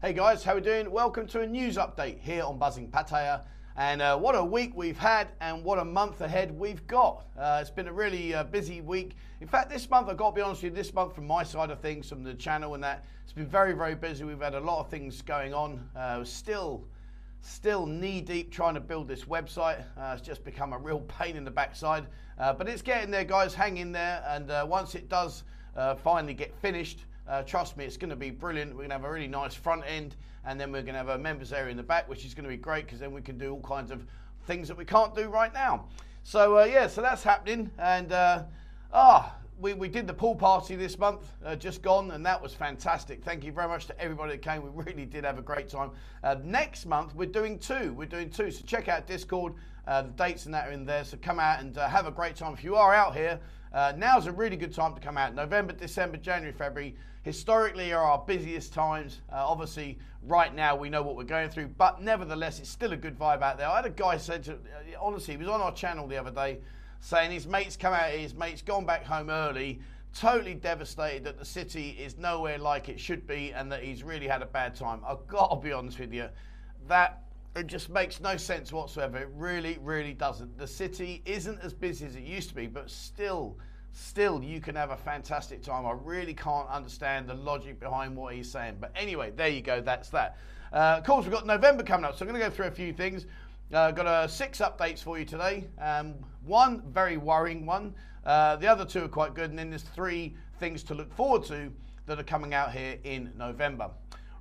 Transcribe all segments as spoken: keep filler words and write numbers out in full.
Hey guys, how we doing? Welcome to a news update here on Buzzing Pattaya. And uh, what a week we've had and what a month ahead we've got. Uh, it's been a really uh, busy week. In fact, this month, I've got to be honest with you, this month from my side of things, from the channel and that, it's been very, very busy. We've had a lot of things going on. Uh, still, still knee deep trying to build this website. Uh, it's just become a real pain in the backside. Uh, but it's getting there, guys. Hang in there. And uh, once it does uh, finally get finished, Uh, trust me, it's going to be brilliant. We're going to have a really nice front end, and then we're going to have a members area in the back, which is going to be great because then we can do all kinds of things that we can't do right now. So, uh, yeah, so that's happening. And, uh, ah, we, we did the pool party this month, uh, just gone, and that was fantastic. Thank you very much to everybody that came. We really did have a great time. Uh, next month, we're doing two. We're doing two. So check out Discord. Uh, the dates and that are in there. So come out and uh, have a great time. If you are out here, Uh, now's a really good time to come out. November, December, January, February historically are our busiest times. Uh, obviously, right now we know what we're going through, but nevertheless, it's still a good vibe out there. I had a guy said, to, honestly, he was on our channel the other day, saying his mate's come out, his mate's gone back home early, totally devastated that the city is nowhere like it should be, and that he's really had a bad time. I've got to be honest with you, that it just makes no sense whatsoever. It really, really doesn't. The city isn't as busy as it used to be, but still, still you can have a fantastic time. I really can't understand the logic behind what he's saying. But anyway, there you go. That's that. Uh, of course, we've got November coming up, so I'm going to go through a few things. Uh, got uh, six updates for you today. Um, one very worrying one. Uh, the other two are quite good. And then there's three things to look forward to that are coming out here in November.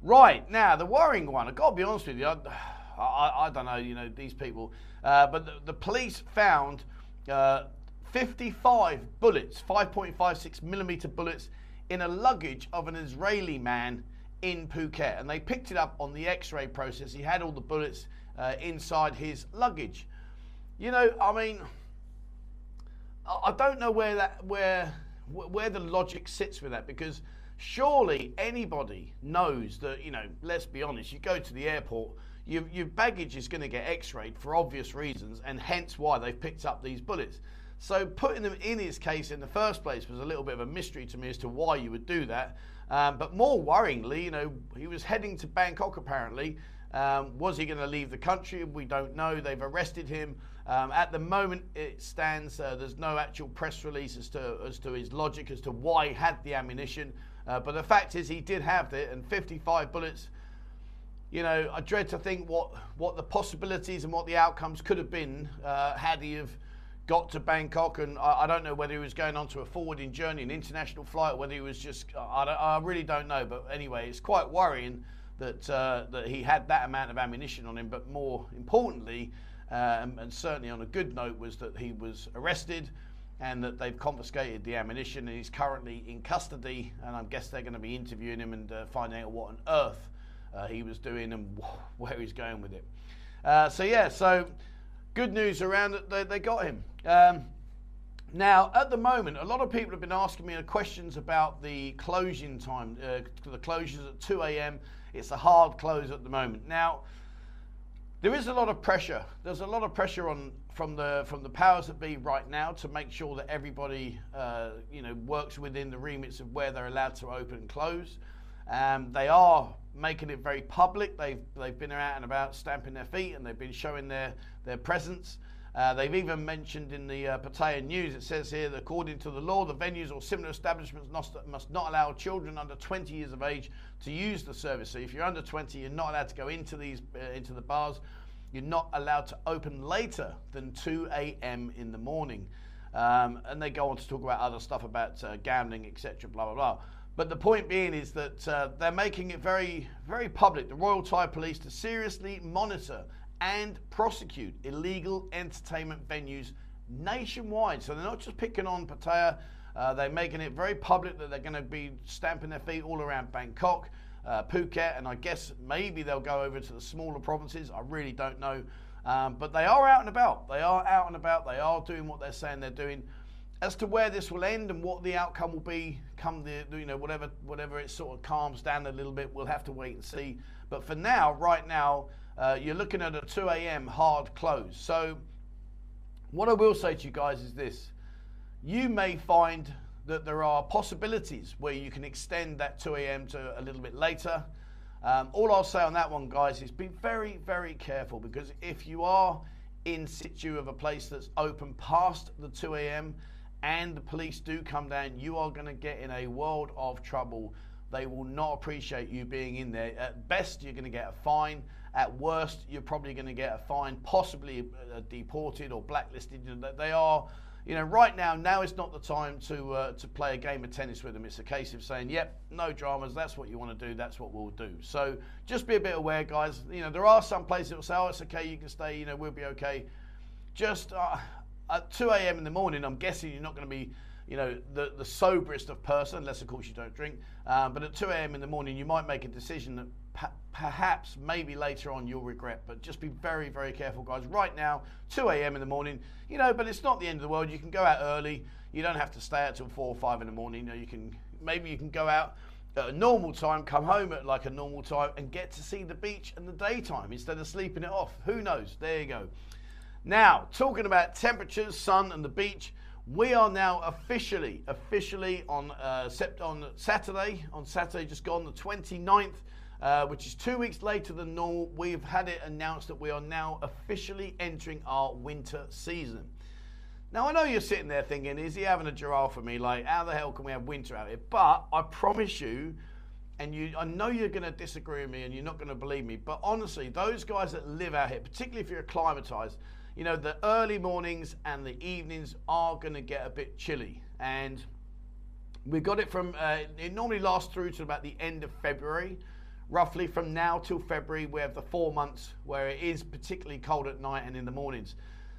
Right. Now, the worrying one, I've got to be honest with you. I, I, I don't know, you know, these people. Uh, but the, the police found uh, fifty-five bullets, five point five six millimeter bullets, in a luggage of an Israeli man in Phuket. And they picked it up on the X-ray process. He had all the bullets uh, inside his luggage. You know, I mean, I don't know where that, where, where the logic sits with that, because surely anybody knows that, you know, let's be honest, you go to the airport, Your, your baggage is going to get X-rayed for obvious reasons, and hence why they've picked up these bullets. So putting them in his case in the first place was a little bit of a mystery to me as to why you would do that. Um, but more worryingly, you know, he was heading to Bangkok apparently. Um, was he going to leave the country? We don't know. They've arrested him. Um, at the moment, it stands uh, there's no actual press release as to as to his logic as to why he had the ammunition. Uh, but the fact is, he did have it, and fifty-five bullets. You know, I dread to think what, what the possibilities and what the outcomes could have been uh, had he have got to Bangkok. And I, I don't know whether he was going on to a forwarding journey, an international flight, or whether he was just, I, don't, I really don't know. But anyway, it's quite worrying that, uh, that he had that amount of ammunition on him. But more importantly, um, and certainly on a good note, was that he was arrested and that they've confiscated the ammunition, and he's currently in custody. And I guess they're going to be interviewing him and uh, finding out what on earth Uh, he was doing and where he's going with it. Uh, so yeah, so good news around that they, they got him. Um, now, at the moment, a lot of people have been asking me questions about the closing time. Uh, the closures at two A M It's a hard close at the moment. Now, there is a lot of pressure. There's a lot of pressure on from the from the powers that be right now to make sure that everybody uh, you know works within the remits of where they're allowed to open and close. Um, they are making it very public. They've they've been out and about stamping their feet, and they've been showing their their presence. Uh, they've even mentioned in the uh, Pattaya News, it says here that according to the law, the venues or similar establishments must, must not allow children under twenty years of age to use the service. So if you're under twenty, you're not allowed to go into these uh, into the bars. You're not allowed to open later than two A M in the morning. Um, and they go on to talk about other stuff about uh, gambling, et cetera. Blah blah blah. But the point being is that uh, they're making it very, very public, the Royal Thai Police, to seriously monitor and prosecute illegal entertainment venues nationwide. So they're not just picking on Pattaya. Uh, they're making it very public that they're going to be stamping their feet all around Bangkok, uh, Phuket, and I guess maybe they'll go over to the smaller provinces. I really don't know. Um, but they are out and about. They are out and about. They are doing what they're saying they're doing. As to where this will end and what the outcome will be, come the you know whatever whatever it sort of calms down a little bit, we'll have to wait and see. But for now, right now, uh, you're looking at a two A M hard close. So what I will say to you guys is this: you may find that there are possibilities where you can extend that two A M to a little bit later. Um, all I'll say on that one, guys, is be very, very careful, because if you are in situ of a place that's open past the two a m and the police do come down, you are going to get in a world of trouble. They will not appreciate you being in there. At best, you're going to get a fine. At worst, you're probably going to get a fine, possibly uh, deported or blacklisted. They are, you know, right now, now is not the time to uh, to play a game of tennis with them. It's a case of saying, yep, no dramas. That's what you want to do. That's what we'll do. So just be a bit aware, guys. You know, there are some places that will say, oh, it's okay, you can stay, you know, we'll be okay. Just uh, at two a m in the morning, I'm guessing you're not going to be, you know, the, the soberest of person, unless, of course, you don't drink. Um, but at two a m in the morning, you might make a decision that pe- perhaps maybe later on you'll regret. But just be very, very careful, guys. Right now, two a m in the morning, you know, but it's not the end of the world. You can go out early. You don't have to stay out till four or five in the morning. You know, you can, maybe you can go out at a normal time, come home at like a normal time, and get to see the beach in the daytime instead of sleeping it off. Who knows? There you go. Now, talking about temperatures, sun, and the beach, we are now officially, officially on uh, on Saturday, on Saturday just gone, the twenty-ninth, uh, which is two weeks later than normal. We've had it announced that we are now officially entering our winter season. Now, I know you're sitting there thinking, is he having a giraffe for me? Like, how the hell can we have winter out here? But I promise you, and you, I know you're going to disagree with me and you're not going to believe me, but honestly, those guys that live out here, particularly if you're acclimatized, you know, the early mornings and the evenings are going to get a bit chilly. And we got it from, uh, it normally lasts through to about the end of February. Roughly from now till February, we have the four months where it is particularly cold at night and in the mornings.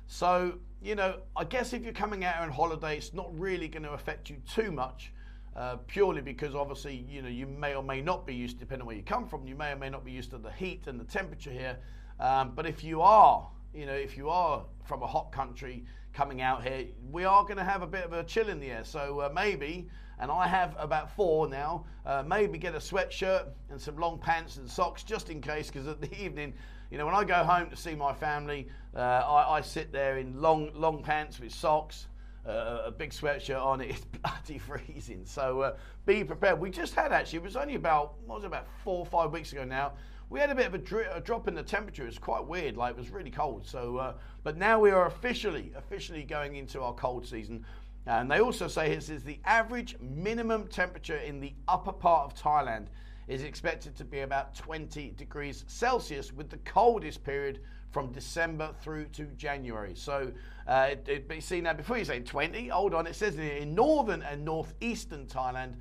So, you know, I guess if you're coming out on holiday, it's not really going to affect you too much, uh, purely because obviously, you know, you may or may not be used, depending on where you come from, you may or may not be used to the heat and the temperature here. Um, but if you are, you know, if you are from a hot country coming out here, we are going to have a bit of a chill in the air. So uh, maybe, and I have about four now, uh, maybe get a sweatshirt and some long pants and socks just in case, because at the evening, you know, when I go home to see my family, uh, I, I sit there in long, long pants with socks, uh, a big sweatshirt on. It's bloody freezing. So uh, be prepared. We just had actually, it was only about, what was it, about four or five weeks ago now, we had a bit of a, dri- a drop in the temperature. It's quite weird, like it was really cold. So, uh, but now we are officially, officially going into our cold season. And they also say this is the average minimum temperature in the upper part of Thailand is expected to be about twenty degrees Celsius, with the coldest period from December through to January. So, uh, it, it, but see now, before you say twenty, hold on, it says in, in northern and northeastern Thailand,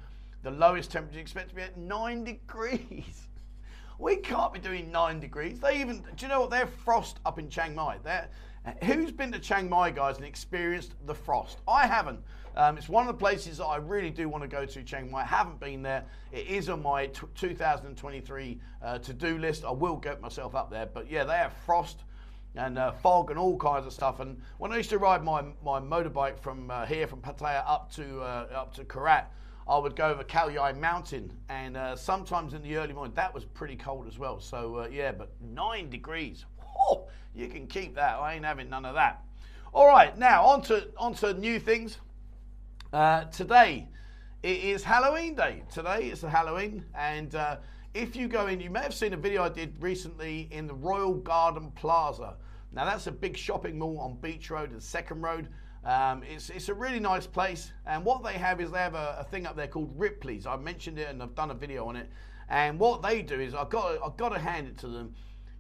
the lowest temperature is expected to be at nine degrees. We can't be doing nine degrees. They even, do you know what? They're frost up in Chiang Mai. They're, who's been to Chiang Mai, guys, and experienced the frost? I haven't. Um, it's one of the places that I really do want to go to, Chiang Mai. I haven't been there. It is on my t- two thousand twenty-three uh, to-do list. I will get myself up there. But yeah, they have frost and uh, fog and all kinds of stuff. And when I used to ride my, my motorbike from uh, here, from Pattaya up to, uh, up to Karat, I would go over Kalyai Mountain, and uh, sometimes in the early morning, that was pretty cold as well. So, uh, yeah, but nine degrees, whoa, you can keep that. I ain't having none of that. All right, now, on to, on to new things. Uh, today, it is Halloween day. Today is the Halloween, and uh, if you go in, you may have seen a video I did recently in the Royal Garden Plaza. Now, that's a big shopping mall on Beach Road and Second Road. Um, it's, it's a really nice place, and what they have is they have a, a thing up there called Ripley's. I mentioned it and I've done a video on it, and what they do is, I've got, I've got to hand it to them,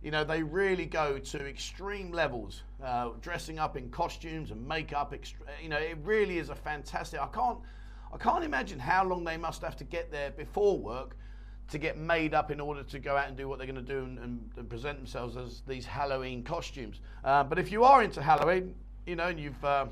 you know, they really go to extreme levels, uh, dressing up in costumes and makeup, ext- you know, it really is a fantastic, I can't, I can't imagine how long they must have to get there before work to get made up in order to go out and do what they're going to do and, and, and present themselves as these Halloween costumes. Uh, but if you are into Halloween, you know, and you've... Uh,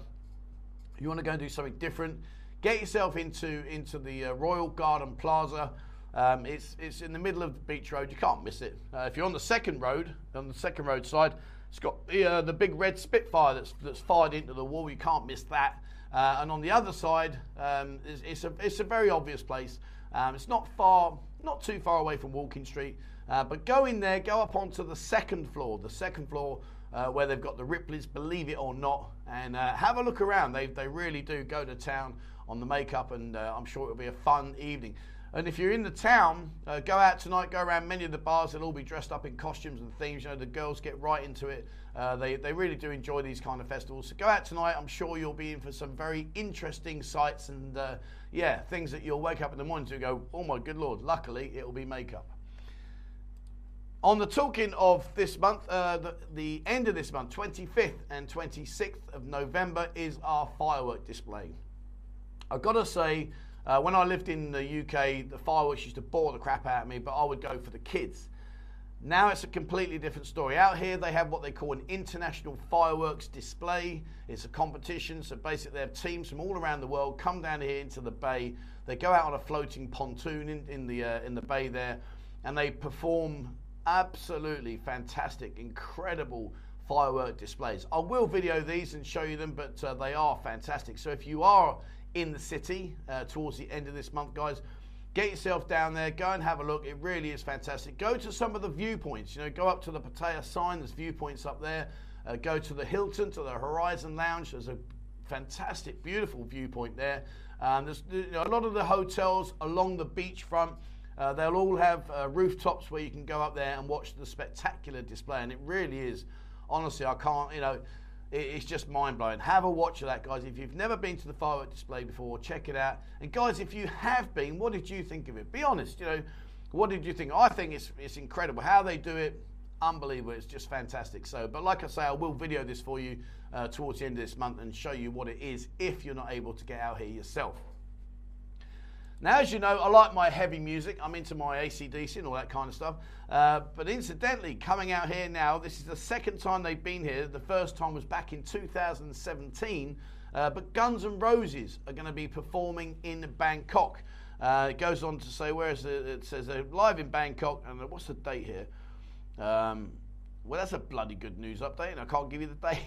you want to go and do something different, get yourself into into the uh, Royal Garden Plaza. Um, it's it's in the middle of the Beach Road. You can't miss it. Uh, if you're on the second road, on the second road side, it's got the uh, the big red Spitfire that's that's fired into the wall. You can't miss that. Uh, and on the other side, um, it's, it's a it's a very obvious place. Um, it's not far, not too far away from Walking Street. Uh, but go in there, go up onto the second floor. The second floor. Uh, where they've got the Ripley's, believe it or not, and uh, have a look around. They they really do go to town on the makeup, and uh, I'm sure it'll be a fun evening. And if you're in the town, uh, go out tonight, go around many of the bars. They'll all be dressed up in costumes and themes. You know, the girls get right into it. Uh, they, they really do enjoy these kind of festivals. So go out tonight. I'm sure you'll be in for some very interesting sights and, uh, yeah, things that you'll wake up in the morning to and go, oh, my good Lord, luckily it'll be makeup. On the talking of this month, uh, the, the end of this month, twenty-fifth and twenty-sixth of November, is our firework display. I've got to say, Uh, when I lived in the U K, the fireworks used to bore the crap out of me, but I would go for the kids. Now it's a completely different story. Out here, they have what they call an international fireworks display. It's a competition, so basically they have teams from all around the world come down here into the bay. They go out on a floating pontoon in, in, the, uh, in the bay there, and they perform absolutely fantastic, incredible firework displays. I will video these and show you them, but uh, they are fantastic. So if you are in the city uh, towards the end of this month, guys, get yourself down there, go and have a look. It really is fantastic. Go to some of the viewpoints, you know, go up to the Pattaya sign, there's viewpoints up there. Uh, go to the Hilton, to the Horizon Lounge, there's a fantastic, beautiful viewpoint there. Um, there's you know, a lot of the hotels along the beachfront, uh, they'll all have uh, rooftops where you can go up there and watch the spectacular display, and it really is, honestly, I can't, you know, it's just mind-blowing. Have a watch of that, guys. If you've never been to the firework display before, check it out. And, guys, if you have been, what did you think of it? Be honest, you know, what did you think? I think it's, it's incredible. How they do it, unbelievable. It's just fantastic. So, but like I say, I will video this for you uh, towards the end of this month and show you what it is if you're not able to get out here yourself. Now, as you know, I like my heavy music. I'm into my A C D C and all that kind of stuff. Uh, but incidentally, coming out here now, this is the second time they've been here. The first time was back in two thousand seventeen. Uh, but Guns N' Roses are going to be performing in Bangkok. Uh, it goes on to say, where is it? It says they're live in Bangkok. And what's the date here? Um, well, that's a bloody good news update, and I can't give you the date.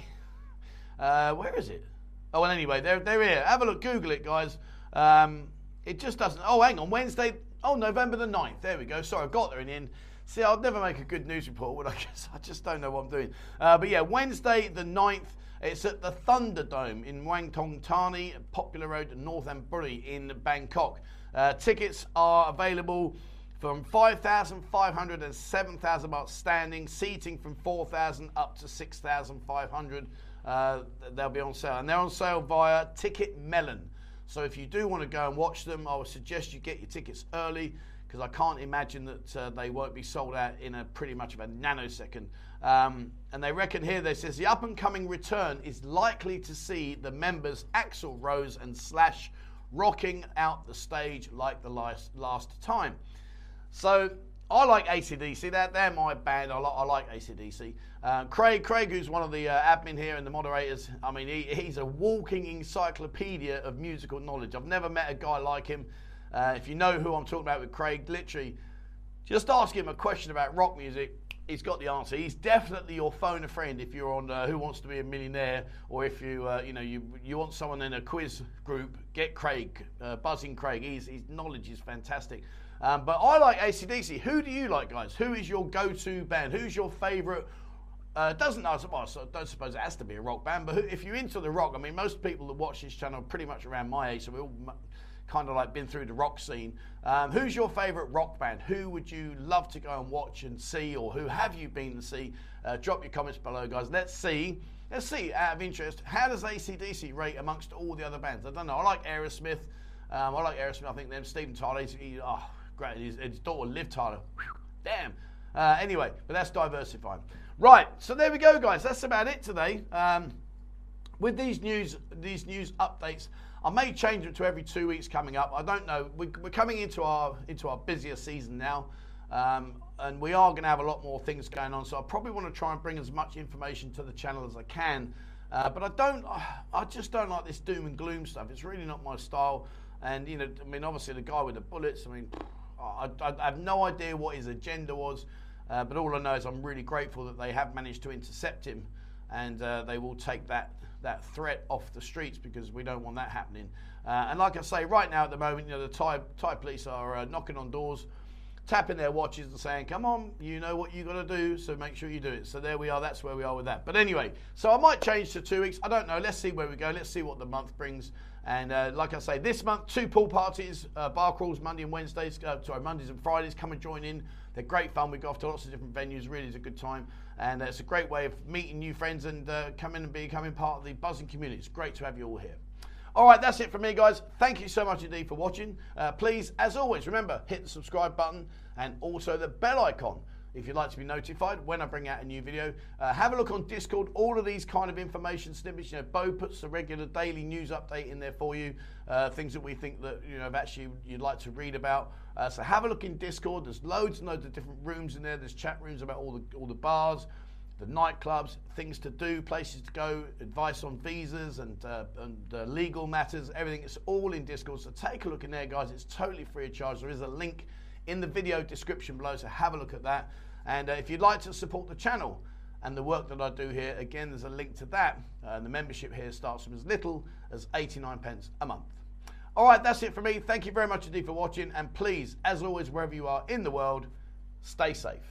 uh, where is it? Oh, well, anyway, they're, they're here. Have a look. Google it, guys. Um... It just doesn't. Oh, hang on. Wednesday. Oh, November the ninth. There we go. Sorry, I got there in the end. See, I'll never make a good news report, would I? I just don't know what I'm doing. Uh, but yeah, Wednesday the ninth. It's at the Thunderdome in Wang Tong Thani, Popular Road North Ampuri in Bangkok. Uh, tickets are available from five thousand five hundred and seven thousand baht standing, seating from four thousand up to six thousand five hundred. Uh, they'll be on sale. And they're on sale via Ticket Melon. So if you do want to go and watch them, I would suggest you get your tickets early because I can't imagine that uh, they won't be sold out in a pretty much of a nanosecond. Um, and they reckon here, they says the up-and-coming return is likely to see the members Axl Rose and Slash rocking out the stage like the last, last time. So I like A C D C. They're, they're my band. I, li I like A C D C. Uh, Craig, Craig, who's one of the uh, admin here and the moderators, I mean, he, he's a walking encyclopedia of musical knowledge. I've never met a guy like him. Uh, if you know who I'm talking about with Craig, literally, just ask him a question about rock music. He's got the answer. He's definitely your phone a friend if you're on uh, Who Wants to Be a Millionaire, or if you, uh, you know, you you want someone in a quiz group, get Craig, uh, buzzing Craig. He's, his knowledge is fantastic. Um, but I like A C D C. Who do you like, guys? Who is your go-to band? Who's your favourite? Uh, doesn't I suppose, I don't suppose it has to be a rock band, but who, if you're into the rock, I mean, most people that watch this channel are pretty much around my age, so we've all kind of like been through the rock scene. Um, who's your favourite rock band? Who would you love to go and watch and see, or who have you been to see? Uh, drop your comments below, guys. Let's see. Let's see, out of interest, how does A C D C rate amongst all the other bands? I don't know. I like Aerosmith. Um, I like Aerosmith. I think them. Stephen Tyler, he's, he, oh, great. His, his daughter, Live Tyler. Whew, damn. Uh, anyway, but that's diversifying. Right, so there we go, guys. That's about it today. Um, with these news, these news updates, I may change them to every two weeks coming up. I don't know. We're, we're coming into our into our busier season now, um, and we are going to have a lot more things going on. So I probably want to try and bring as much information to the channel as I can. Uh, but I don't. I just don't like this doom and gloom stuff. It's really not my style. And, you know, I mean, obviously the guy with the bullets, I mean, I, I, I have no idea what his agenda was, uh, but all I know is I'm really grateful that they have managed to intercept him, and uh, they will take that, that threat off the streets because we don't want that happening. Uh, and like I say, right now at the moment, you know, the Thai, Thai police are uh, knocking on doors tapping their watches and saying, come on, you know what you got to do, so make sure you do it. So there we are. That's where we are with that. But anyway, so I might change to two weeks. I don't know. Let's see where we go. Let's see what the month brings. And uh, like I say, this month, two pool parties, uh, bar crawls, Monday and Wednesdays, uh, sorry, Mondays and Fridays. Come and join in. They're great fun. We go off to lots of different venues. Really is a good time. And uh, it's a great way of meeting new friends and uh, coming and becoming part of the buzzing community. It's great to have you all here. All right, that's it from me, guys. Thank you so much indeed for watching. Uh, please, as always, remember, hit the subscribe button and also the bell icon if you'd like to be notified when I bring out a new video. Uh, have a look on Discord. All of these kind of information snippets, you know, Bo puts the regular daily news update in there for you, uh, things that we think that, you know, actually you'd like to read about. Uh, so have a look in Discord. There's loads and loads of different rooms in there. There's chat rooms about all the, all the bars, the nightclubs, things to do, places to go, advice on visas and, uh, and uh, legal matters, everything. It's all in Discord, so take a look in there, guys. It's totally free of charge. There is a link in the video description below, so have a look at that. And uh, if you'd like to support the channel and the work that I do here, again, there's a link to that. Uh, the membership here starts from as little as eighty-nine pence a month. All right, that's it for me. Thank you very much indeed for watching, and please, as always, wherever you are in the world, stay safe.